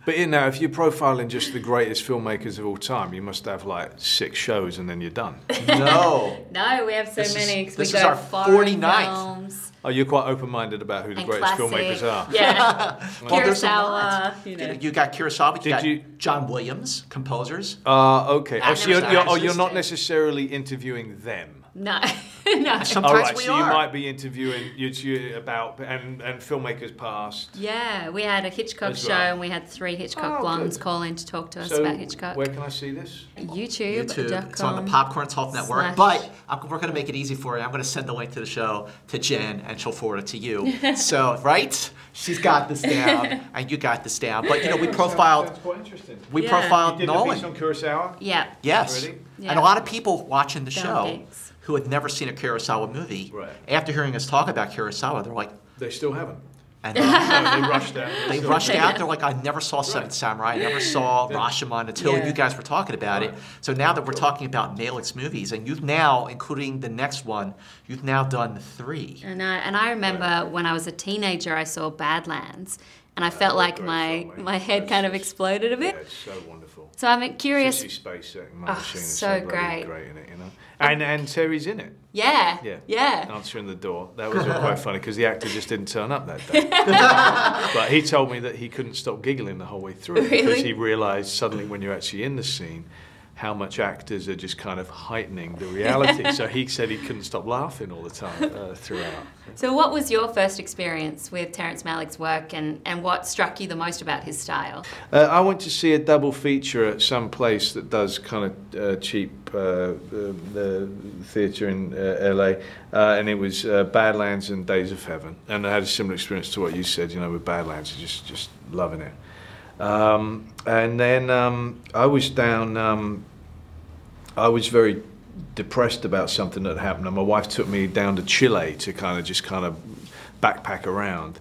But you know, if you're profiling just the greatest filmmakers of all time, you must have like 6 shows and then you're done. No. No, we have so many. This is our 49th. Oh, you're quite open-minded about who the greatest filmmakers are. Yeah. Well, Kurosawa. You got Kurosawa, you got John Williams, composers. Okay. Oh, so you're not necessarily interviewing them. No. No. Sometimes we are. You might be interviewing about filmmakers past. Yeah, we had a Hitchcock show and we had 3 Hitchcock blondes call in to talk to us about Hitchcock. Where can I see this? YouTube. It's on the Popcorn Talk Network. But we're going to make it easy for you. I'm going to send the link to the show to Jen and she'll forward it to you. So, right? She's got this down and you got this down. But, you know, we profiled... That's quite interesting. We profiled Nolan. You did a piece on Kurosawa? Yeah. Yes. Yeah. And a lot of people watching the show who had never seen a Kurosawa movie, after hearing us talk about Kurosawa, they're like... They still haven't. And they rushed out. They're like, I never saw Seven Samurai. I never saw Rashomon until you guys were talking about it. So now that we're talking about Malick's movies, and you've now, including the next one, you've now done 3. And I remember when I was a teenager, I saw Badlands. And I felt like my head kind of exploded a bit. Yeah, it's so wonderful. So I'm curious. Sissy Spacek, Martin Sheen is so great in it, you know. And Terry's in it. Yeah. Answering the door. That was all quite funny because the actor just didn't turn up that day. But he told me that he couldn't stop giggling the whole way through because he realised suddenly when you're actually in the scene how much actors are just kind of heightening the reality. So he said he couldn't stop laughing all the time throughout. So what was your first experience with Terrence Malick's work and what struck you the most about his style? I went to see a double feature at some place that does kind of cheap theatre in LA, and it was Badlands and Days of Heaven. And I had a similar experience to what you said, you know, with Badlands, just loving it. And then I was down... I was very depressed about something that happened, and my wife took me down to Chile to kind of backpack around.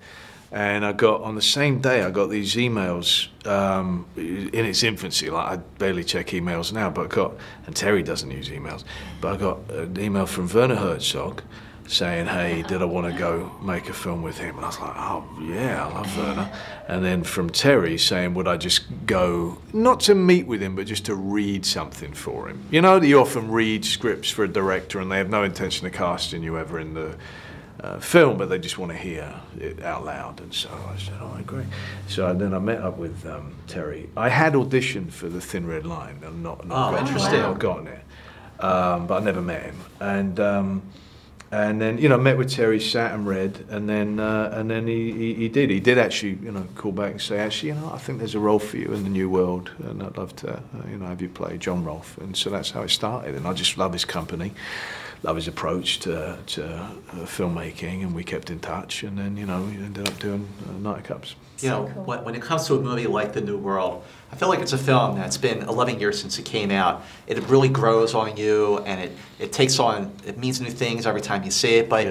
And I got, on the same day, I got these emails in its infancy. Like, I barely check emails now, but I got, and Terry doesn't use emails, but I got an email from Werner Herzog saying, hey, did I want to go make a film with him? And I was like, oh, yeah, I love Werner. And then from Terry saying, would I just go, not to meet with him, but just to read something for him? You know, you often read scripts for a director and they have no intention of casting you ever in the film, but they just want to hear it out loud. And so I said, oh, I agree. So then I met up with Terry. I had auditioned for The Thin Red Line and not gotten it, but I never met him. And then, you know, met with Terry, sat and read, and then he did actually, you know, call back and say, actually, you know, I think there's a role for you in The New World, and I'd love to, you know, have you play John Rolfe. And so that's how it started. And I just love his company, love his approach to filmmaking, and we kept in touch. And then, you know, we ended up doing Knight of Cups. You know, when it comes to a movie like The New World, I feel like it's a film that's been 11 years since it came out. It really grows on you, and it takes on, it means new things every time you see it. But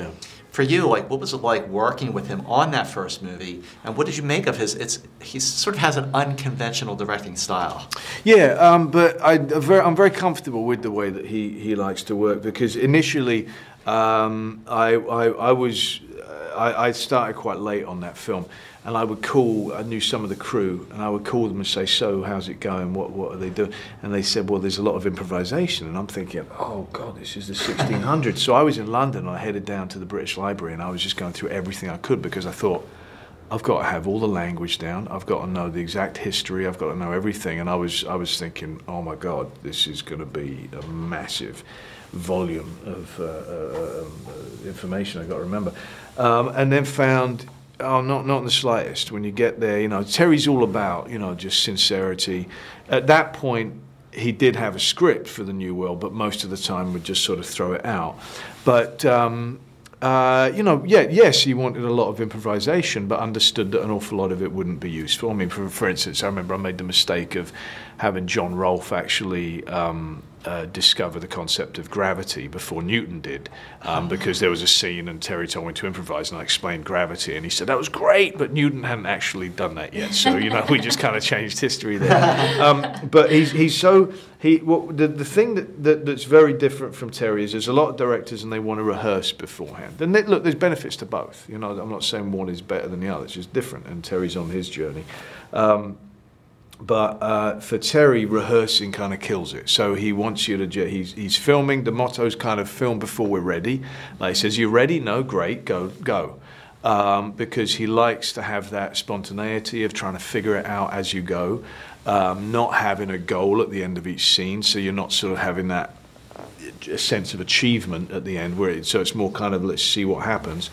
for you, like, what was it like working with him on that first movie, and what did you make of his? He sort of has an unconventional directing style. Yeah, but I'm very comfortable with the way that he likes to work, because initially I started quite late on that film. And I knew some of the crew, and I would call them and say, so how's it going, what are they doing? And they said, well, there's a lot of improvisation. And I'm thinking, oh God, this is the 1600s. So I was in London, and I headed down to the British Library, and I was just going through everything I could, because I thought, I've got to have all the language down, I've got to know the exact history, I've got to know everything. And I was thinking, oh my God, this is gonna be a massive volume of information I've got to remember. And then found, oh, not in the slightest. When you get there, you know, Terry's all about, you know, just sincerity. At that point, he did have a script for The New World, but most of the time would just sort of throw it out. But, you know, yes, he wanted a lot of improvisation, but understood that an awful lot of it wouldn't be useful. I mean, for instance, I remember I made the mistake of having John Rolfe actually discover the concept of gravity before Newton did, because there was a scene and Terry told me to improvise and I explained gravity and he said that was great, but Newton hadn't actually done that yet, so you know we just kind of changed history there. But the thing that's very different from Terry is there's a lot of directors and they want to rehearse beforehand. And look, there's benefits to both. You know, I'm not saying one is better than the other; it's just different. And Terry's on his journey. But for Terry, rehearsing kind of kills it. So he wants you to, he's filming, the motto's kind of film before we're ready. Like he says, you ready? No, great, go. Because he likes to have that spontaneity of trying to figure it out as you go, not having a goal at the end of each scene, so you're not sort of having that sense of achievement at the end, so it's more kind of let's see what happens.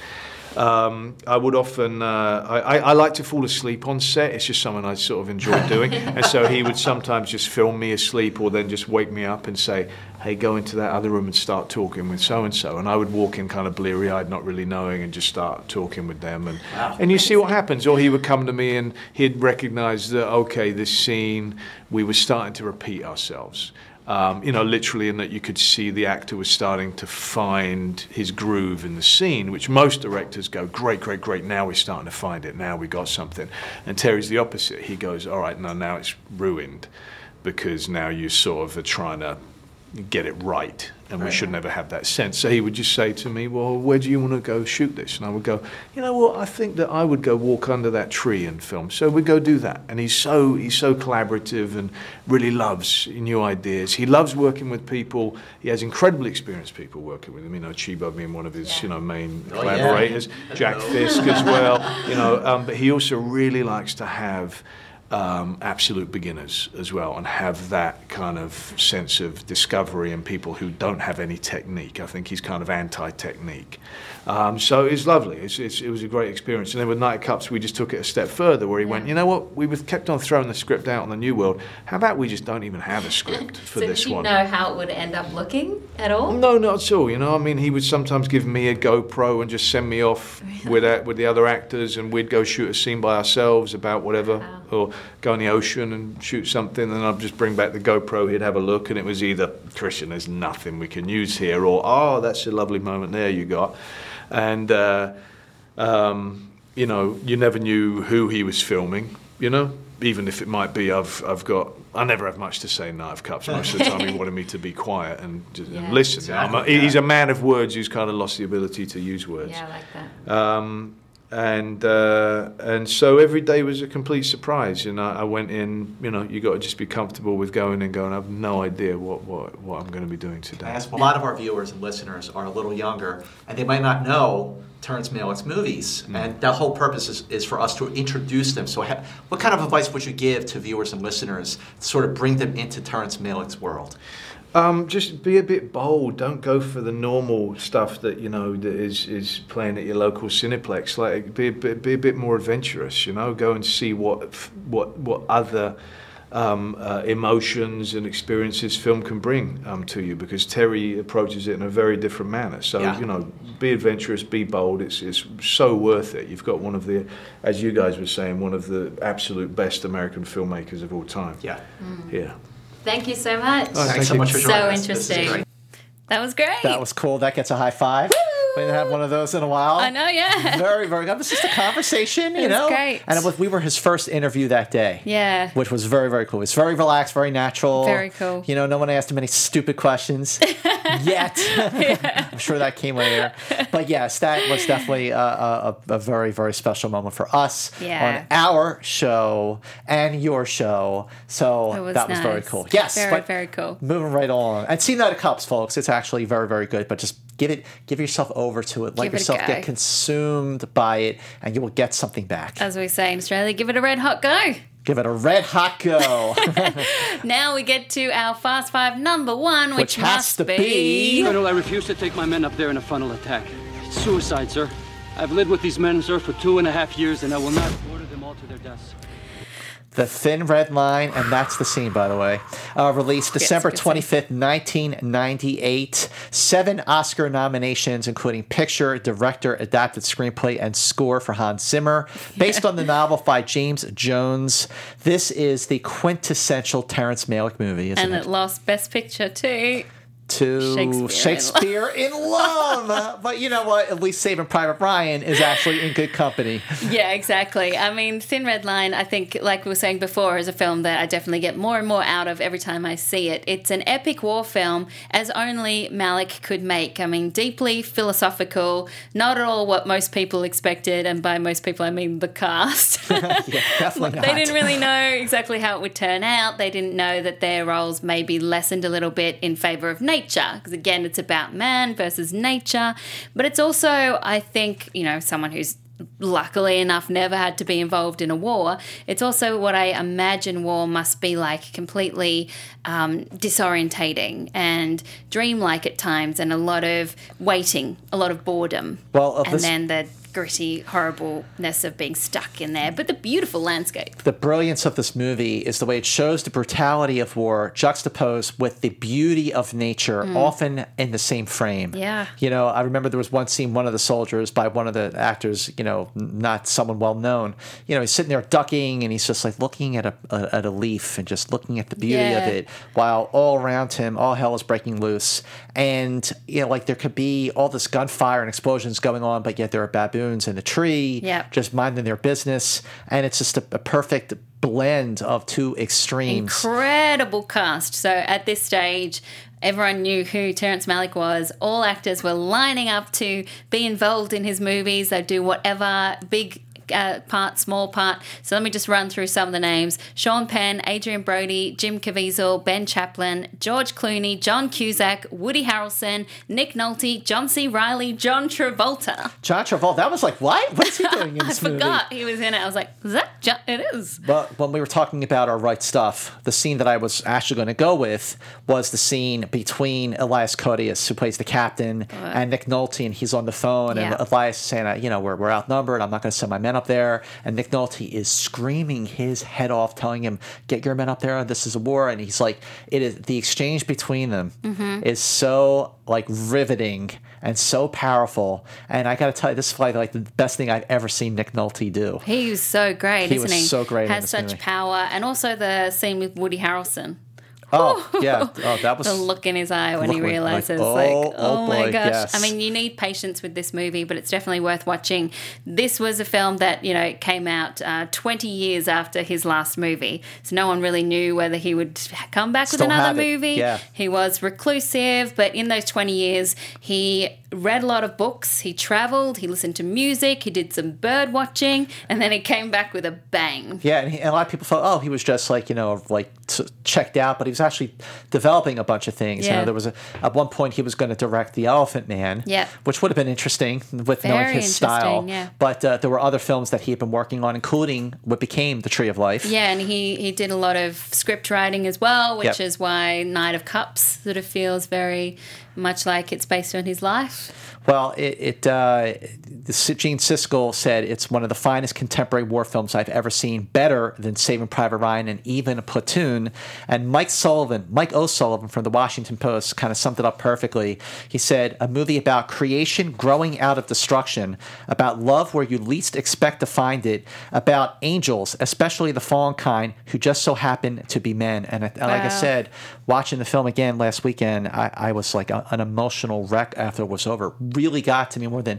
I would often, I like to fall asleep on set. It's just something I sort of enjoy doing. And so he would sometimes just film me asleep or then just wake me up and say, hey, go into that other room and start talking with so-and-so. And I would walk in kind of bleary-eyed, not really knowing, and just start talking with them. And you see what happens. Or he would come to me and he'd recognize that, okay, this scene, we were starting to repeat ourselves. You know, literally in that you could see the actor was starting to find his groove in the scene, which most directors go, great, now we're starting to find it, now we got something. And Terry's the opposite. He goes, all right, now it's ruined because now you sort of are trying to get it right and we should never have that sense. So he would just say to me, well, where do you want to go shoot this? And I would go, you know what, I think that I would go walk under that tree and film. So we go do that. And he's so collaborative and really loves new ideas. He loves working with people. He has incredibly experienced people working with him. You know, Chibo being one of his main collaborators, Jack Fisk as well. You know, but he also really likes to have absolute beginners as well, and have that kind of sense of discovery and people who don't have any technique. I think he's kind of anti-technique. So it's lovely. It was a great experience. And then with Knight of Cups, we just took it a step further where he went, you know what, we kept on throwing the script out on The New World. How about we just don't even have a script for this one? So did you know how it would end up looking at all? No, not at all. You know, I mean, he would sometimes give me a GoPro and just send me off with the other actors and we'd go shoot a scene by ourselves about whatever. Wow. Or go in the ocean and shoot something, and I'd just bring back the GoPro, he'd have a look, and it was either, Christian, there's nothing we can use here, or, oh, that's a lovely moment there you got. And, you know, you never knew who he was filming, you know? Even if it might be, I never have much to say in Knight of Cups. Most of the time he wanted me to be quiet and listen. Exactly. He's a man of words who's kind of lost the ability to use words. Yeah, I like that. And so every day was a complete surprise. And I went in, you know, you got to just be comfortable with going. I have no idea what I'm going to be doing today. As a lot of our viewers and listeners are a little younger, and they might not know Terrence Malick's movies. Mm. And the whole purpose is for us to introduce them. So what kind of advice would you give to viewers and listeners to sort of bring them into Terrence Malick's world? Just be a bit bold. Don't go for the normal stuff that you know that is playing at your local Cineplex. Like be a bit more adventurous. You know, go and see what other emotions and experiences film can bring to you. Because Terry approaches it in a very different manner. So you know, be adventurous, be bold. It's so worth it. You've got one of the, as you guys were saying, one of the absolute best American filmmakers of all time. Yeah. Mm. Yeah. Thank you so much. Oh, thanks so much for joining us. So interesting. That was great. That was cool. That gets a high five. Woo! We didn't have one of those in a while. I know, yeah. Very, very good. It was just a conversation, you know. It was great. And we were his first interview that day. Yeah. Which was very, very cool. It was very relaxed, very natural. Very cool. You know, no one asked him any stupid questions yet. Yeah. I'm sure that came later. But yes, that was definitely a very, very special moment for us on our show and your show. So that was very cool. Yes. Very, very cool. Moving right along. And see Knight of Cups, folks. It's actually very, very good, but just give yourself over to it. Let yourself get consumed by it, and you will get something back. As we say in Australia, give it a red hot go. Give it a red hot go. Now we get to our Fast Five number one, which has to be... Colonel, I refuse to take my men up there in a frontal attack. It's suicide, sir. I've lived with these men, sir, for 2.5 years, and I will not order them all to their deaths. The Thin Red Line, and that's the scene, by the way. Released December 25th, 1998. 7 Oscar nominations, including Picture, Director, Adapted Screenplay, and Score for Hans Zimmer. Based on the novel by James Jones. This is the quintessential Terrence Malick movie, isn't it? And it lost Best Picture, too. To Shakespeare in Love. But you know what? At least Saving Private Ryan is actually in good company. Yeah, exactly. I mean, Thin Red Line, I think, like we were saying before, is a film that I definitely get more and more out of every time I see it. It's an epic war film, as only Malick could make. I mean, deeply philosophical, not at all what most people expected, and by most people I mean the cast. Yeah, definitely not. They didn't really know exactly how it would turn out. They didn't know that their roles may be lessened a little bit in favour of nature, because again it's about man versus nature, but it's also, I think, you know, someone who's luckily enough never had to be involved in a war. It's also what I imagine war must be like, completely disorientating and dreamlike at times, and a lot of waiting, a lot of boredom, then the gritty horribleness of being stuck in there, but the beautiful landscape. The brilliance of this movie is the way it shows the brutality of war juxtaposed with the beauty of nature, often in the same frame. Yeah. You know, I remember there was one scene, one of the soldiers by one of the actors, you know, not someone well known, you know, he's sitting there ducking and he's just like looking at a leaf and just looking at the beauty of it, while all around him, all hell is breaking loose. And, you know, like there could be all this gunfire and explosions going on, but yet there are baboons in the tree, just minding their business. And it's just a perfect blend of two extremes. Incredible cast. So at this stage, everyone knew who Terrence Malick was. All actors were lining up to be involved in his movies. They'd do whatever, big part, small part. So let me just run through some of the names. Sean Penn, Adrien Brody, Jim Caviezel, Ben Chaplin, George Clooney, John Cusack, Woody Harrelson, Nick Nolte, John C. Reilly, John Travolta. John Travolta. That was like, what? What is he doing in this movie? I forgot he was in it. I was like, is that John? It is. But when we were talking about Our Right Stuff, the scene that I was actually going to go with was the scene between Elias Koteas, who plays the captain, and Nick Nolte, and he's on the phone, and Elias is saying, you know, we're outnumbered. I'm not going to send my men up there, and Nick Nolte is screaming his head off, telling him, get your men up there, this is a war. And he's like, it is the exchange between them is so like riveting and so powerful. And I gotta tell you, this is like the best thing I've ever seen Nick Nolte do. He was so great, isn't he? He was so great. Has such power. And also the scene with Woody Harrelson. Oh, yeah. Oh, that was the look in his eye when he realizes, my gosh. Yes. I mean, you need patience with this movie, but it's definitely worth watching. This was a film that, you know, came out 20 years after his last movie. So no one really knew whether he would come back with another movie. Yeah. He was reclusive, but in those 20 years, he read a lot of books, he traveled, he listened to music, he did some bird watching, and then he came back with a bang. Yeah, and a lot of people thought, he was just like, you know, like checked out, but he was actually developing a bunch of things. Yeah. You know, there was at one point he was going to direct The Elephant Man, which would have been interesting with knowing his style. Yeah. But there were other films that he had been working on, including what became The Tree of Life. Yeah, and he did a lot of script writing as well, which is why Knight of Cups sort of feels very much like it's based on his life. Well, Gene Siskel said it's one of the finest contemporary war films I've ever seen, better than Saving Private Ryan and even Platoon. And Mike O'Sullivan from The Washington Post kind of summed it up perfectly. He said, a movie about creation growing out of destruction, about love where you least expect to find it, about angels, especially the fallen kind, who just so happen to be men. And like I said, watching the film again last weekend, I was like an emotional wreck after it was over. Really got to me more than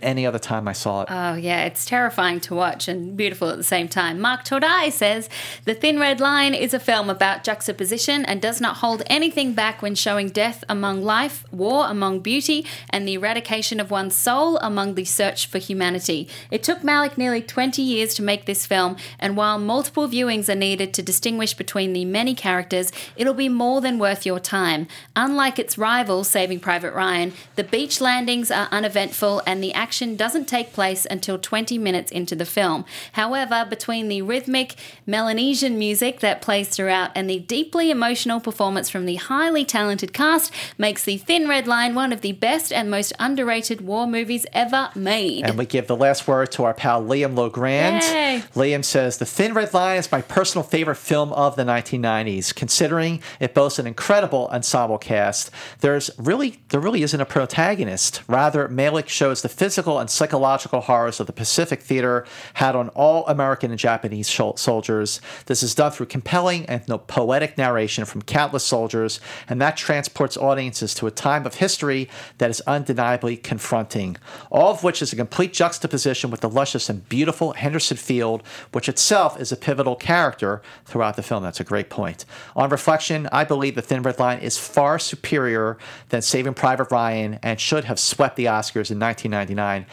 any other time I saw it. Oh, yeah. It's terrifying to watch and beautiful at the same time. Mark Todai says, The Thin Red Line is a film about juxtaposition and does not hold anything back when showing death among life, war among beauty, and the eradication of one's soul among the search for humanity. It took Malick nearly 20 years to make this film, and while multiple viewings are needed to distinguish between the many characters, it'll be more than worth your time. Unlike its rival, level Saving Private Ryan, the beach landings are uneventful and the action doesn't take place until 20 minutes into the film. However, between the rhythmic Melanesian music that plays throughout and the deeply emotional performance from the highly talented cast makes The Thin Red Line one of the best and most underrated war movies ever made. And we give the last word to our pal Liam Logrand. Yay. Liam says, The Thin Red Line is my personal favorite film of the 1990s, considering it boasts an incredible ensemble cast. There really isn't a protagonist. Rather, Malick shows the physical and psychological horrors of the Pacific Theater had on all American and Japanese soldiers. This is done through compelling and poetic narration from countless soldiers, and that transports audiences to a time of history that is undeniably confronting, all of which is a complete juxtaposition with the luscious and beautiful Henderson Field, which itself is a pivotal character throughout the film. That's a great point. On reflection, I believe The Thin Red Line is far superior than Saving Private Ryan and should have swept the Oscars in 1999.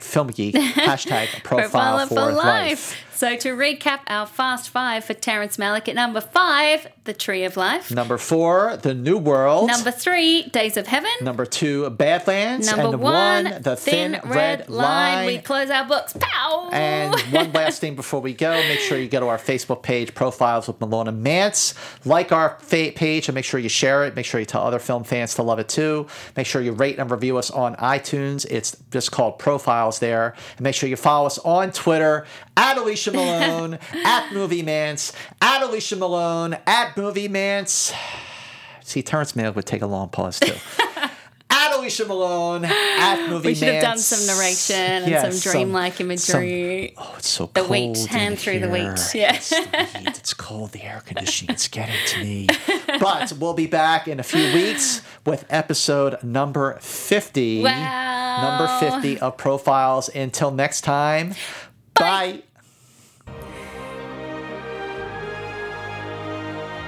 # Film Geek, # Profile for Life. So to recap our Fast Five for Terrence Malick, at number 5, The Tree of Life. Number 4, The New World. Number 3, Days of Heaven. Number 2, Badlands. Number 1, The Thin Red Line. We close our books. Pow! And one last thing before we go, make sure you go to our Facebook page, Profiles with Malone and Mance. Like our page and make sure you share it. Make sure you tell other film fans to love it too. Make sure you rate and review us on iTunes. It's just called Profiles there. And make sure you follow us on Twitter, @AliciaMalone, @MovieMance, @AliciaMalone, @MovieMance. See, Terrence Malick would take a long pause too. @AliciaMalone, @MovieMance. We should have done some narration and some dreamlike imagery. It's so cold. The wheat, hand through the wheat. Yeah. It's the heat. It's cold. The air conditioning. It's getting to me. But we'll be back in a few weeks with episode number 50. Wow. Number 50 of Profiles. Until next time. Bye.